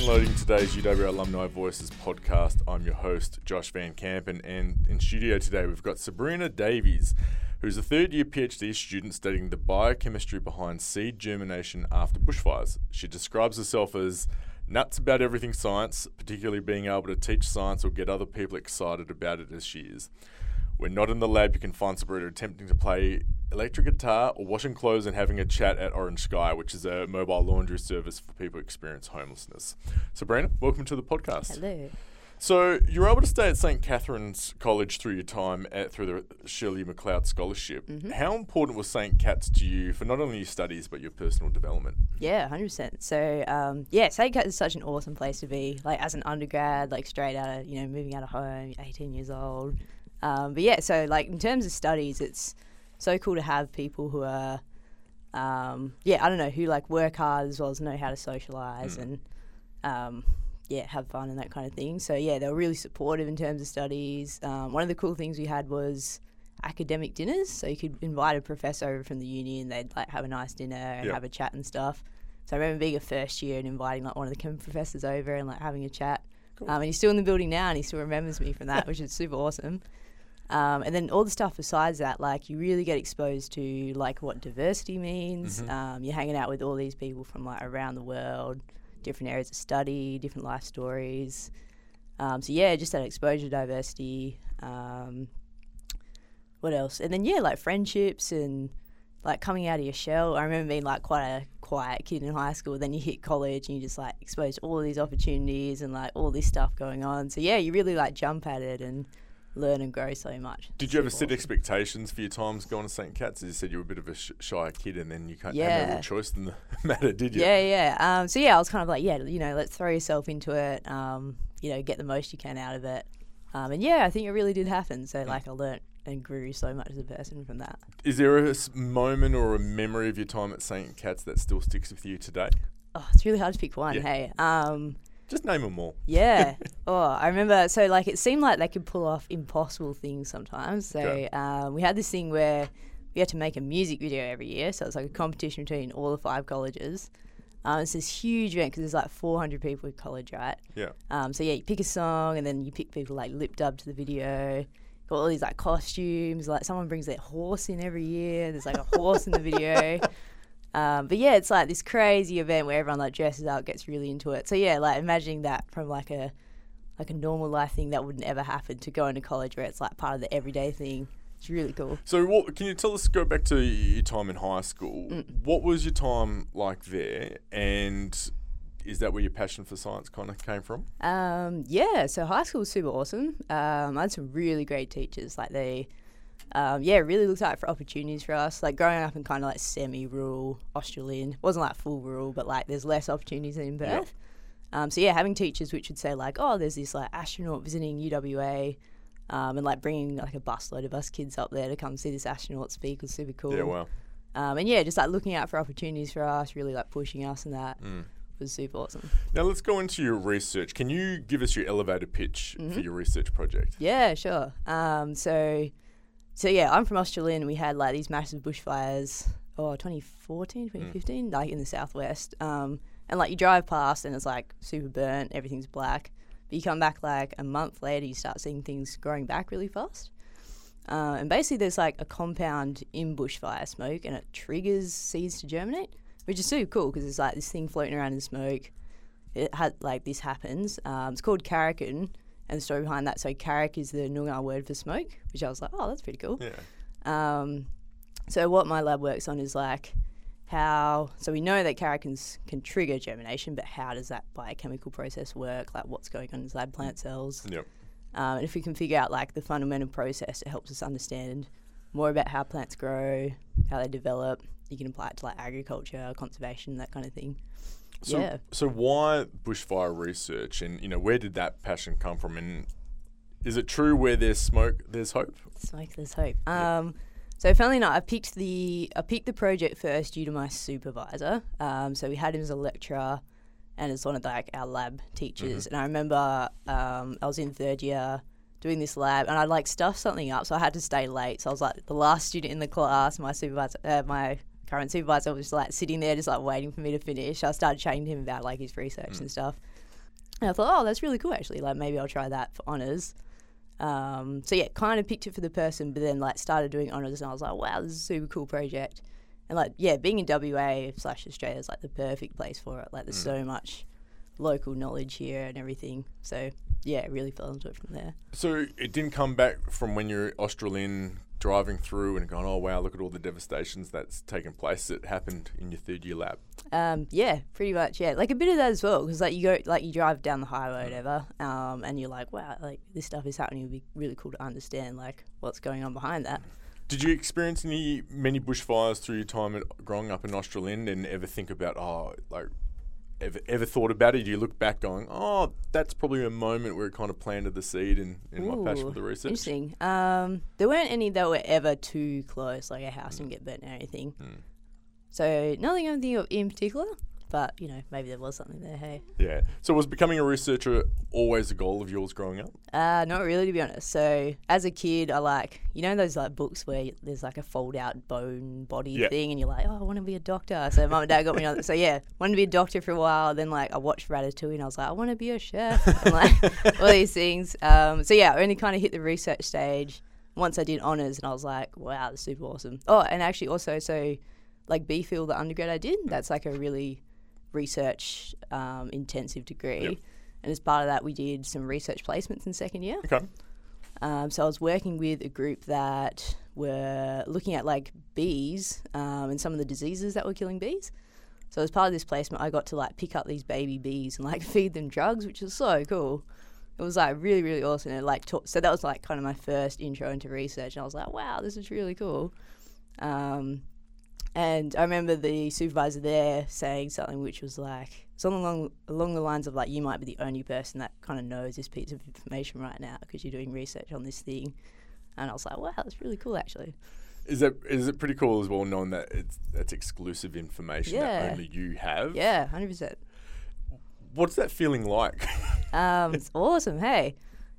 downloading today's UWA Alumni Voices podcast. I'm your host, Josh Van Kampen, and in studio today we've got Sabrina Davies, who's a third-year PhD student studying the biochemistry behind seed germination after bushfires. She describes herself as nuts about everything science, particularly being able to teach science or get other people excited about it as she is. When not in the lab, you can find Sabrina attempting to play electric guitar or washing clothes and having a chat at Orange Sky, which is a mobile laundry service for people who experience homelessness. Sabrina, welcome to the podcast. Hello. So you were able to stay at St. Catherine's College through your time through the Shirley MacLeod Scholarship. Mm-hmm. How important was St. Cat's to you for not only your studies but your personal development? Yeah, 100%. So St. Cat's is such an awesome place to be. Like as an undergrad, like straight out of moving out of home, 18 years old. In terms of studies, it's so cool to have people who are, who like work hard as well as know how to socialise and. Have fun and that kind of thing. So, yeah, they were really supportive in terms of studies. One of the cool things we had was academic dinners. So you could invite a professor over from the uni and they'd, have a nice dinner and have a chat and stuff. So I remember being a first year and inviting, one of the chem professors over and, having a chat. Cool. And he's still in the building now and he still remembers me from that, which is super awesome. And then all the stuff besides that, you really get exposed to, what diversity means. Mm-hmm. You're hanging out with all these people from, around the world, different areas of study, different life stories. Just that exposure to diversity. What else? And then, friendships and, coming out of your shell. I remember being, quite a quiet kid in high school. Then you hit college and you just, exposed to all of these opportunities and, all this stuff going on. So, you really, jump at it and learn and grow so much. Did you ever set expectations for your times going to St. Cat's? As you said, you were a bit of a shy kid and then you can't have no real choice in the matter, did you? Yeah. I was kind of let's throw yourself into it, get the most you can out of it. I think it really did happen. So, I learnt and grew so much as a person from that. Is there a moment or a memory of your time at St. Cat's that still sticks with you today? Oh, it's really hard to pick one, hey. Just name them all. Yeah. I remember. So, it seemed like they could pull off impossible things sometimes. So, we had this thing where we had to make a music video every year. So, it was a competition between all the 5 colleges. It's this huge event because there's 400 people at college, right? Yeah. You pick a song and then you pick people lip-dub to the video. Got all these costumes. Someone brings their horse in every year. There's a horse in the video. It's this crazy event where everyone dresses up, gets really into it. So imagining that from a normal life thing that wouldn't ever happen to going to college where it's part of the everyday thing. It's really cool. So can you tell us, go back to your time in high school. What was your time like there, and is that where your passion for science kind of came from? So high school was super awesome. I had some really great teachers. Really looked out for opportunities for us. Growing up in kind of semi-rural Australind, wasn't full rural, but there's less opportunities than in Perth. Yeah. Having teachers which would say there's this astronaut visiting UWA, and bringing a busload of us kids up there to come see this astronaut speak was super cool. Yeah, wow. Looking out for opportunities for us, really pushing us and that. Mm. Was super awesome. Now let's go into your research. Can you give us your elevator pitch for your research project? Yeah, sure. I'm from Australind. We had these massive bushfires, 2014, 2015, in the southwest. You drive past and it's super burnt, everything's black. But you come back a month later, you start seeing things growing back really fast. And basically there's a compound in bushfire smoke and it triggers seeds to germinate, which is super cool because it's this thing floating around in smoke. It had this happens. It's called karrik. And the story behind that, so karrik is the Noongar word for smoke, which I was that's pretty cool. Yeah. What my lab works on is how, so we know that karrik can trigger germination, but how does that biochemical process work? What's going on inside plant cells? Yep. And if we can figure out the fundamental process, it helps us understand more about how plants grow, how they develop. You can apply it to agriculture, conservation, that kind of thing. So, So why bushfire research, and where did that passion come from? And is it true where there's smoke, there's hope? Smoke, there's hope. Yeah. So funnily enough, I picked the project first due to my supervisor. We had him as a lecturer, and as one of our lab teachers. Mm-hmm. And I remember I was in third year doing this lab, and I stuffed something up, so I had to stay late. So I was the last student in the class. My supervisor, my current supervisor was sitting there just waiting for me to finish. I started chatting to him about his research and stuff. And I thought, oh, that's really cool, actually. Like, maybe I'll try that for honours. So, yeah, kind of picked it for the person, but then, like, started doing honours, and I was like, wow, this is a super cool project. And, like, yeah, being in WA/Australia is, like, the perfect place for it. Like, there's so much local knowledge here and everything. So, yeah, really fell into it from there. So it didn't come back from when you're Australind driving through and going, oh, wow, look at all the devastations that's taken place. It happened in your third year lab. Yeah, pretty much, yeah. Like, a bit of that as well, because, like, you go, like, you drive down the highway or whatever, and you're like, wow, like, this stuff is happening. It would be really cool to understand, like, what's going on behind that. Did you experience many bushfires through your time growing up in Australind, and ever think about, oh, like, ever thought about it? Do you look back going, oh, that's probably a moment where it kind of planted the seed in my passion for the research? Interesting. There weren't any that were ever too close, like a house didn't get burnt or anything. So nothing I'm thinking of in particular, but, you know, maybe there was something there, hey. Yeah. So was becoming a researcher always a goal of yours growing up? Not really, to be honest. So as a kid, I like, you know those, like, books where there's, like, a fold-out bone body thing, and you're like, oh, I want to be a doctor. So mum and dad got me on. So, yeah, wanted to be a doctor for a while. Then, like, I watched Ratatouille, and I was like, I want to be a chef. And, like, all these things. So, yeah, I only kind of hit the research stage once I did honours, and I was like, wow, that's super awesome. Oh, and actually also, so, like, B-Phil, the undergrad I did, that's, like, a really research intensive degree, and as part of that we did some research placements in second year. Okay. So I was working with a group that were looking at, like, bees and some of the diseases that were killing bees. So as part of this placement, I got to, like, pick up these baby bees and, like, feed them drugs, which was so cool. It was, like, really, really awesome. And, like, so that was, like, kind of my first intro into research, and I was like, wow, this is really cool. And I remember the supervisor there saying something which was like, something along the lines of, like, you might be the only person that kind of knows this piece of information right now because you're doing research on this thing. And I was like, wow, that's really cool, actually. Is it pretty cool as well, knowing that that's exclusive information that only you have? Yeah, 100%. What's that feeling like? It's awesome, hey.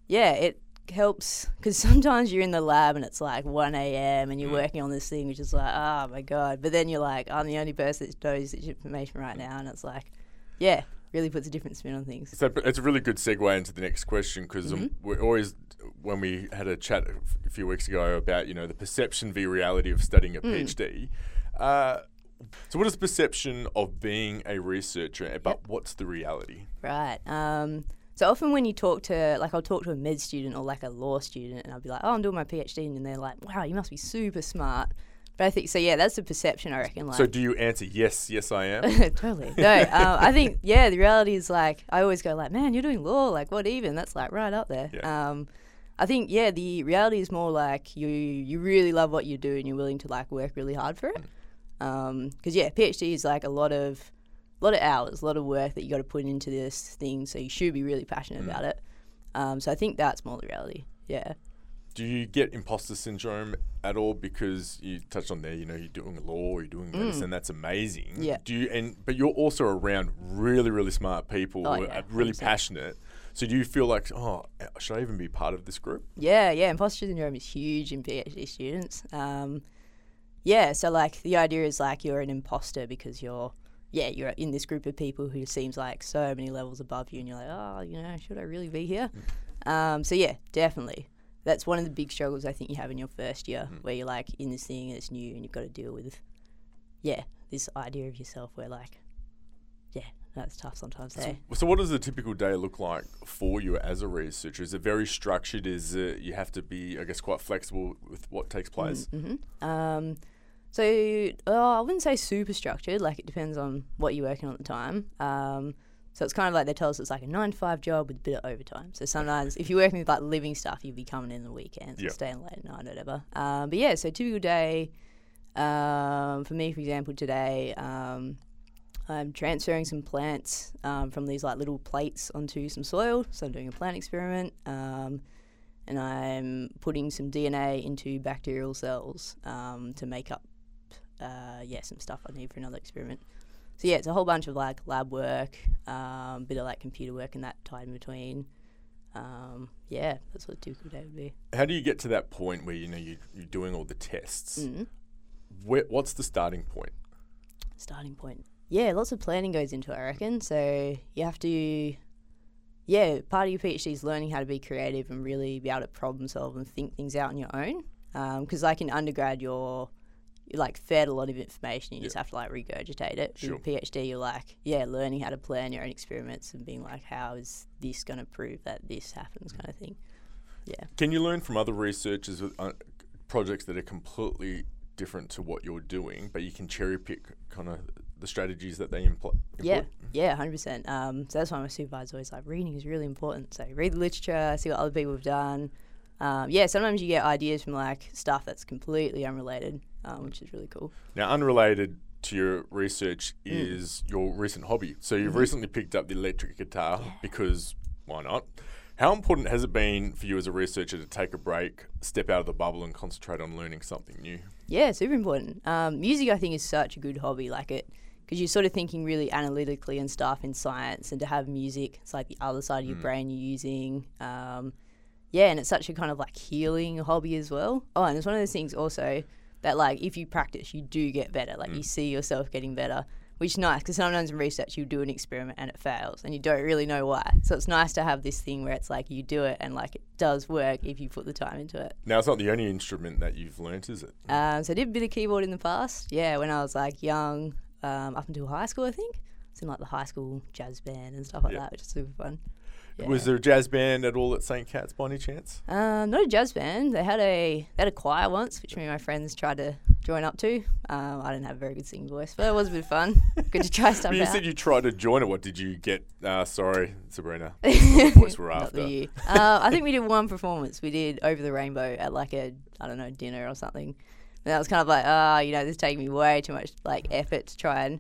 Yeah, it helps, because sometimes you're in the lab and it's like 1 a.m. and you're working on this thing which is like, oh my god, but then you're like, I'm the only person that knows this information right now, and it's like, yeah, really puts a different spin on things. So it's a really good segue into the next question, because we're always, when we had a chat a few weeks ago about, you know, the perception v reality of studying a PhD, so what is the perception of being a researcher, but what's the reality? Right. So often when you talk to, like, I'll talk to a med student or, like, a law student, and I'll be like, oh, I'm doing my PhD, and they're like, wow, you must be super smart. But I think, so yeah, that's the perception, I reckon. Like, so do you answer, yes, I am? Totally. No, I think, yeah, the reality is, like, I always go like, man, you're doing law, like, what even? That's, like, right up there. Yeah. I think, yeah, the reality is more like you really love what you do and you're willing to, like, work really hard for it. Because, yeah, PhD is, like, a lot of hours, a lot of work that you got to put into this thing, so you should be really passionate about it. So I think that's more the reality, yeah. Do you get imposter syndrome at all? Because you touched on there, you know, you're doing law, you're doing medicine, that's amazing. Yeah. But you're also around really, really smart people who are really passionate. So do you feel like, oh, should I even be part of this group? Yeah, imposter syndrome is huge in PhD students. Yeah, so, like, the idea is, like, you're an imposter because you're in this group of people who seems like so many levels above you, and you're like, oh, you know, should I really be here? So, yeah, definitely. That's one of the big struggles I think you have in your first year, where you're, like, in this thing and it's new and you've got to deal with, this idea of yourself where, like, yeah, that's tough sometimes. So what does a typical day look like for you as a researcher? Is it very structured? Is it you have to be, I guess, quite flexible with what takes place? So I wouldn't say super structured, like, it depends on what you're working on at the time. So it's kind of like they tell us it's like a 9-to-5 job with a bit of overtime. So sometimes if you're working with, like, living stuff, you'll be coming in the weekends and staying late at night or whatever. But yeah, so typical day, for me, for example, today, I'm transferring some plants from these, like, little plates onto some soil. So I'm doing a plant experiment. And I'm putting some DNA into bacterial cells to make up some stuff I need for another experiment. So yeah, it's a whole bunch of, like, lab work, bit of, like, computer work and that tied in between. Yeah, that's what a typical day would be. How do you get to that point where, you know, you're doing all the tests? What's the starting point? Starting point. Yeah, lots of planning goes into it, I reckon. So you have to yeah, part of your PhD is learning how to be creative and really be able to problem solve and think things out on your own. Because like in undergrad, you're like fed a lot of information, you just have to like regurgitate it. Sure. With PhD, you're like, yeah, learning how to plan your own experiments and being like, how is this going to prove that this happens, kind of thing. Yeah. Can you learn from other researchers with projects that are completely different to what you're doing, but you can cherry pick kind of the strategies that they employ? Yeah, yeah, 100%. So that's why my supervisor's always like, reading is really important. So read the literature, see what other people have done. Yeah, sometimes you get ideas from like stuff that's completely unrelated, which is really cool. Now, unrelated to your research is your recent hobby. So you've recently picked up the electric guitar because why not? How important has it been for you as a researcher to take a break, step out of the bubble and concentrate on learning something new? Yeah, super important. Music, I think, is such a good hobby, like it, because you're sort of thinking really analytically and stuff in science, and to have music, it's like the other side of your brain you're using. Yeah, and it's such a kind of like healing hobby as well. Oh, and it's one of those things also that like if you practice, you do get better. Like you see yourself getting better, which is nice because sometimes in research you do an experiment and it fails and you don't really know why. So it's nice to have this thing where it's like you do it and like it does work if you put the time into it. Now, it's not the only instrument that you've learnt, is it? So I did a bit of keyboard in the past. Yeah, when I was like young, up until high school, I think. It's in like the high school jazz band and stuff like that, which is super fun. Yeah. Was there a jazz band at all at St. Cat's by any chance? Not a jazz band. They had a choir once, which me and my friends tried to join up to. I didn't have a very good singing voice, but it was a bit of fun. Good to try stuff out. You said you tried to join it. What did you get? Sorry, Sabrina. What voice we're after. Not the year. I think we did one performance. We did Over the Rainbow at like a, I don't know, dinner or something. And that was kind of like, this is taking me way too much like effort to try and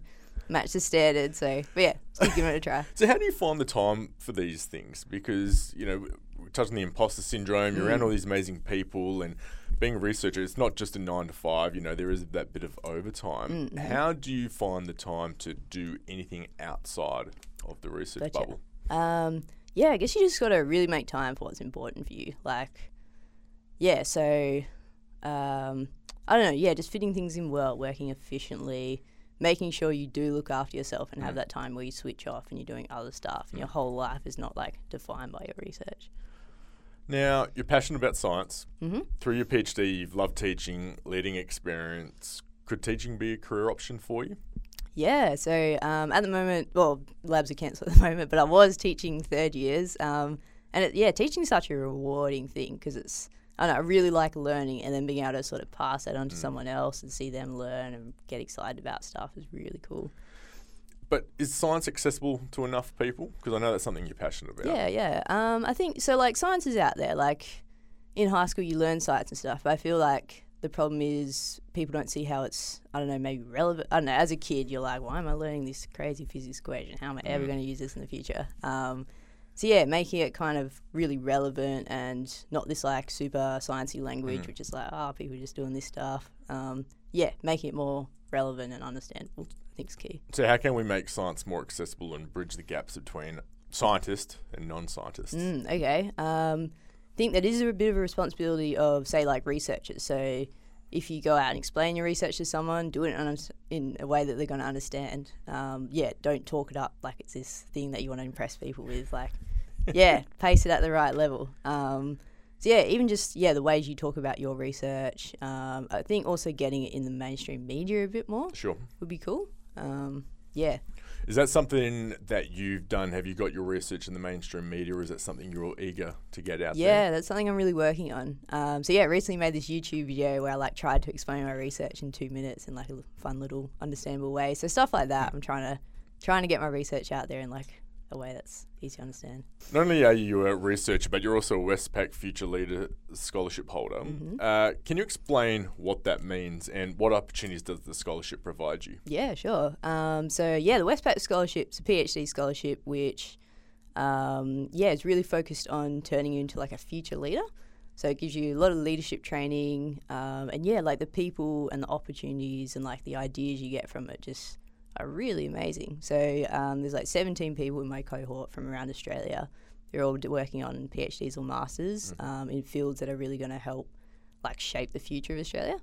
match the standard, but yeah, just give it a try. So how do you find the time for these things? Because, we're touching the imposter syndrome, you're around all these amazing people, and being a researcher, it's not just a 9 to 5, there is that bit of overtime. How do you find the time to do anything outside of the research bubble? I guess you just got to really make time for what's important for you. I don't know, just fitting things in well, working efficiently, making sure you do look after yourself and have that time where you switch off and you're doing other stuff and your whole life is not like defined by your research. Now, you're passionate about science. Through your PhD, you've loved teaching, leading experiments. Could teaching be a career option for you? Yeah, so at the moment, labs are cancelled at the moment, but I was teaching third years. Teaching is such a rewarding thing because it's, I really like learning, and then being able to sort of pass that on to someone else and see them learn and get excited about stuff is really cool. But is science accessible to enough people? Because I know that's something you're passionate about. Yeah. I think so. Like, science is out there. Like in high school, you learn science and stuff. But I feel like the problem is people don't see how it's, maybe relevant. As a kid, you're like, why am I learning this crazy physics equation? How am I ever going to use this in the future? So yeah, making it kind of really relevant and not this like super sciencey language, which is like, people are just doing this stuff. Making it more relevant and understandable, I think, is key. So how can we make science more accessible and bridge the gaps between scientists and non-scientists? I think that is a bit of a responsibility of, say, like researchers. So if you go out and explain your research to someone, do it in a way that they're going to understand. Don't talk it up like it's this thing that you want to impress people with. Like, pace it at the right level. Even just, the ways you talk about your research. I think also getting it in the mainstream media a bit more would be cool. Is that something that you've done? Have you got your research in the mainstream media, or is that something you're all eager to get out there? Yeah, that's something I'm really working on. I recently made this YouTube video where I like tried to explain my research in 2 minutes in like a fun little understandable way. So stuff like that, I'm trying to get my research out there in like a way that's easy to understand. Not only are you a researcher, but you're also a Westpac Future Leader Scholarship holder. Can you explain what that means and what opportunities does the scholarship provide you? Yeah, sure. The Westpac Scholarship's a PhD scholarship, which, is really focused on turning you into like a future leader. So it gives you a lot of leadership training, and the people and the opportunities and like the ideas you get from it just are really amazing. So there's like 17 people in my cohort from around Australia. They're all working on PhDs or masters in fields that are really going to help like shape the future of Australia.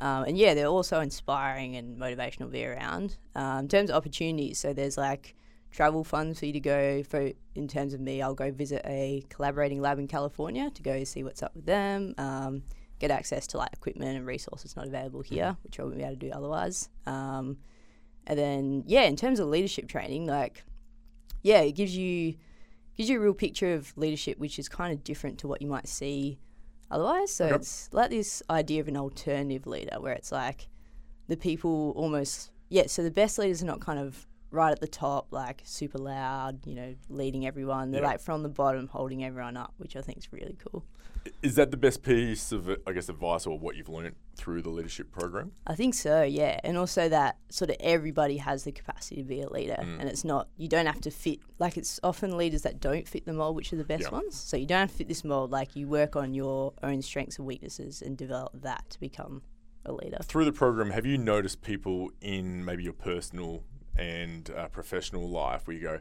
They're also inspiring and motivational to be around. In terms of opportunities, so there's like travel fun for you to go for. In terms of me, I'll go visit a collaborating lab in California to go see what's up with them, get access to like equipment and resources not available here, which I wouldn't be able to do otherwise. And then, yeah, in terms of leadership training, like, yeah, it gives you a real picture of leadership, which is kind of different to what you might see otherwise. So it's like this idea of an alternative leader where it's like the people almost, yeah, so the best leaders are not kind of right at the top, like super loud, you know, leading everyone. They're like from the bottom, holding everyone up, which I think is really cool. Is that the best piece of, I guess, advice or what you've learned through the leadership program? I think so, yeah. And also that sort of everybody has the capacity to be a leader, and it's not, you don't have to fit, like it's often leaders that don't fit the mold, which are the best ones. So you don't have to fit this mold, like you work on your own strengths and weaknesses and develop that to become a leader. Through the program, have you noticed people in maybe your personal and professional life where you go,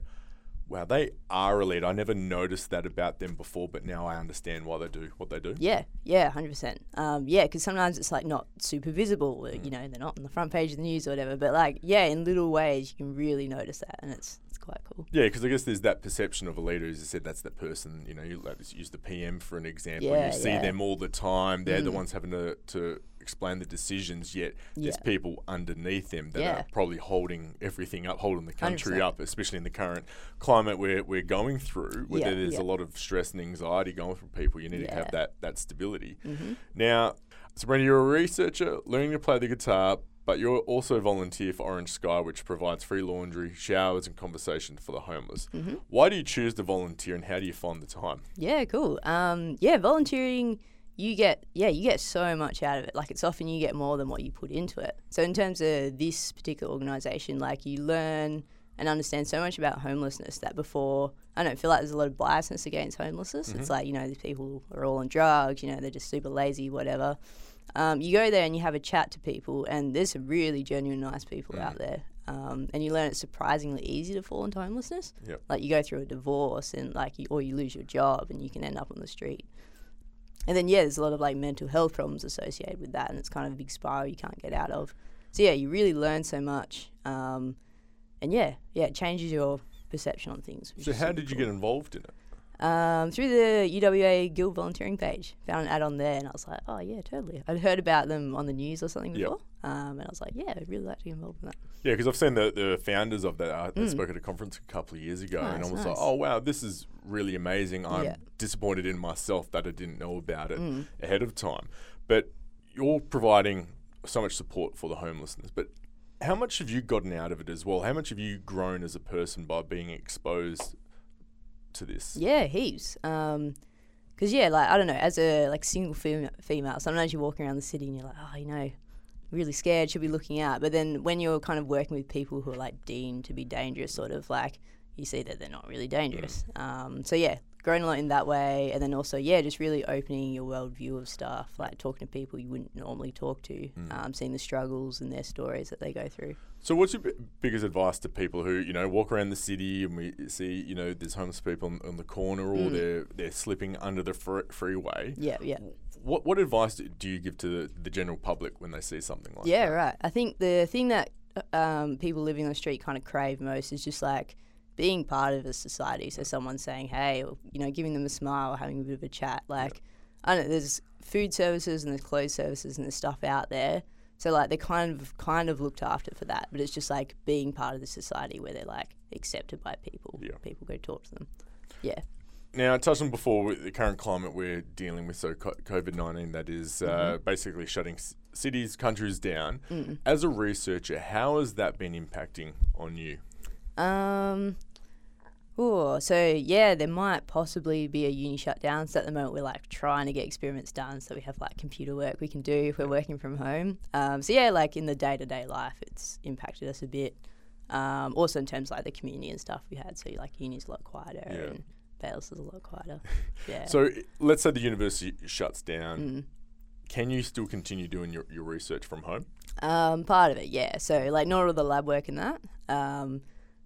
wow, they are a leader. I never noticed that about them before, but now I understand why they do what they do. Yeah, yeah, 100%. Yeah, because sometimes it's like not super visible, you know, they're not on the front page of the news or whatever, but like, yeah, in little ways you can really notice that, and it's quite cool. Yeah, because I guess there's that perception of a leader, as I said, that's that person, you know, you use the PM for an example, you see them all the time, they're the ones having to explain the decisions, yet there's people underneath them that are probably holding everything up, holding the country 100%. Up, especially in the current climate we're going through, where there's a lot of stress and anxiety going from people. You need to have that stability. Now, Sabrina, you're a researcher learning to play the guitar, but you're also a volunteer for Orange Sky, which provides free laundry, showers and conversation for the homeless. Why do you choose to volunteer and how do you find the time? Yeah, cool. Volunteering, you get so much out of it. Like, it's often you get more than what you put into it. So in terms of this particular organisation, like, you learn and understand so much about homelessness that before, I don't feel like there's a lot of biasness against homelessness. It's like, you know, these people are all on drugs, you know, they're just super lazy, whatever. You go there and you have a chat to people, and there's some really genuine nice people out there. And you learn it's surprisingly easy to fall into homelessness. Like, you go through a divorce and like, or you lose your job and you can end up on the street. And then, yeah, there's a lot of, like, mental health problems associated with that, and it's kind of a big spiral you can't get out of. So, yeah, you really learn so much. And it changes your perception on things. So how did you get involved in it? Through the UWA Guild volunteering page. Found an ad-on there, and I was like, oh, yeah, totally. I'd heard about them on the news or something before. And I was like, yeah, I'd really like to get involved in that. Yeah, because I've seen the founders of that. They spoke at a conference a couple of years ago, and I was like, oh, wow, this is really amazing. I'm disappointed in myself that I didn't know about it ahead of time. But you're providing so much support for the homelessness. But how much have you gotten out of it as well? How much have you grown as a person by being exposed to this? Yeah, heaps. Because, I don't know, as a single female, sometimes you're walking around the city and you're like, oh, you know, really scared, should be looking out. But then when you're kind of working with people who are deemed to be dangerous, sort of you see that they're not really dangerous. Grown a lot in that way. And then also, just really opening your worldview of stuff, like talking to people you wouldn't normally talk to, seeing the struggles and their stories that they go through. So what's your biggest advice to people who, you know, walk around the city and we see, you know, there's homeless people on the corner or they're slipping under the freeway? Yeah. What advice do you give to the general public when they see something like that? Yeah, right. I think the thing that people living on the street kind of crave most is just being part of a society. So someone saying, hey, or, you know, giving them a smile or having a bit of a chat. I don't know, there's food services and there's clothes services and there's stuff out there. So they're kind of looked after for that. But it's just being part of the society where they're accepted by people. Yeah. People go talk to them. Yeah. Now, I touched on before with the current climate we're dealing with, so COVID-19, that is basically shutting cities, countries down. As a researcher, how has that been impacting on you? There might possibly be a uni shutdown. So at the moment, we're trying to get experiments done so we have computer work we can do if we're working from home. In the day-to-day life, it's impacted us a bit. Also in terms the community and stuff we had. So uni's a lot quieter and Bales is a lot quieter. Yeah. So let's say the university shuts down. Can you still continue doing your research from home? Part of it, yeah. So not all the lab work and that.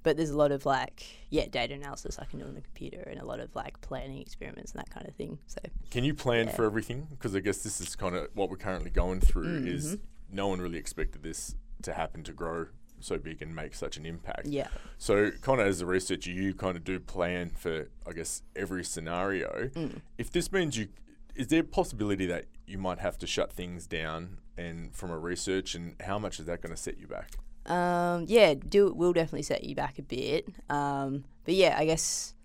But there's a lot of data analysis I can do on the computer and a lot of planning experiments and that kind of thing. So can you plan for everything? Because I guess this is kind of what we're currently going through. Is no one really expected this to happen, to grow so big and make such an impact. Yeah. So kind of as a researcher, you kind of do plan for, I guess, every scenario. Mm. If this means you, is there a possibility that you might have to shut things down and from a research, and how much is that going to set you back? Yeah, will definitely set you back a bit. But yeah, I guess,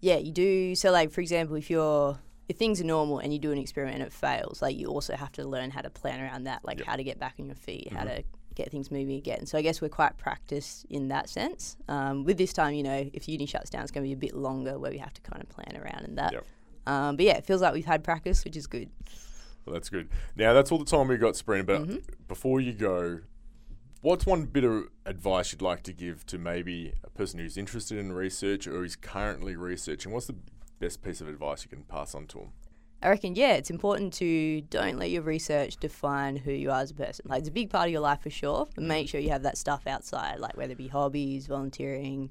yeah, you do. So like, for example, if things are normal and you do an experiment and it fails, like you also have to learn how to plan around that, like how to get back on your feet, how to get things moving again. So I guess we're quite practiced in that sense. With this time, you know, if uni shuts down, it's going to be a bit longer where we have to kind of plan around and that. Yep. But yeah, it feels like we've had practice, which is good. Well, that's good. Now, that's all the time we've got, Sabrina, but before you go, what's one bit of advice you'd like to give to maybe a person who's interested in research or is currently researching? What's the best piece of advice you can pass on to them? I reckon, yeah, it's important to don't let your research define who you are as a person. Like, it's a big part of your life for sure, but make sure you have that stuff outside, like whether it be hobbies, volunteering,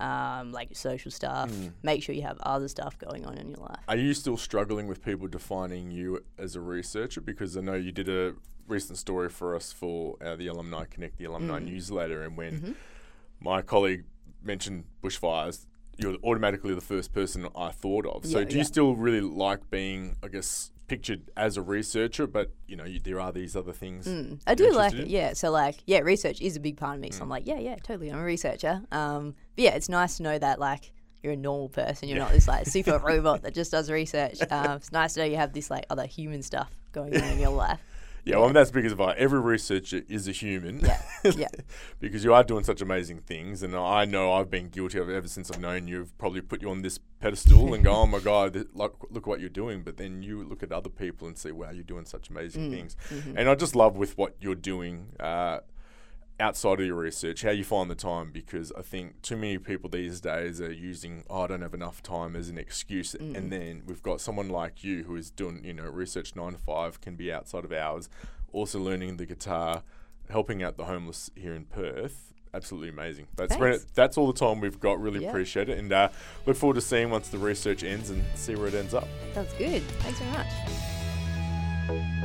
like social stuff. Make sure you have other stuff going on in your life. Are you still struggling with people defining you as a researcher? Because I know you did a recent story for us for the Alumni Connect, the alumni newsletter, and when my colleague mentioned bushfires, you're automatically the first person I thought of. Yeah, so do you still really like being, I guess, pictured as a researcher, but you know, there are these other things? I do like it, yeah. So like, yeah, research is a big part of me. So I'm like, yeah, totally, I'm a researcher. But yeah, it's nice to know that like you're a normal person. You're not this like super robot that just does research. It's nice to know you have this like other human stuff going on in your life. Yeah, well, I mean, that's big advice. Every researcher is a human. Yeah, yeah. Because you are doing such amazing things. And I know I've been guilty of it ever since I've known you. I've probably put you on this pedestal and go, oh, my God, look what you're doing. But then you look at other people and say, wow, you're doing such amazing things. And I just love with what you're doing outside of your research, how you find the time. Because I think too many people these days are using, I don't have enough time as an excuse. And then we've got someone like you who is doing, you know, research 9 to 5, can be outside of hours, also learning the guitar, helping out the homeless here in Perth. Absolutely amazing. But that's all the time we've got. Really appreciate it. And look forward to seeing once the research ends and see where it ends up. That's good. Thanks very much.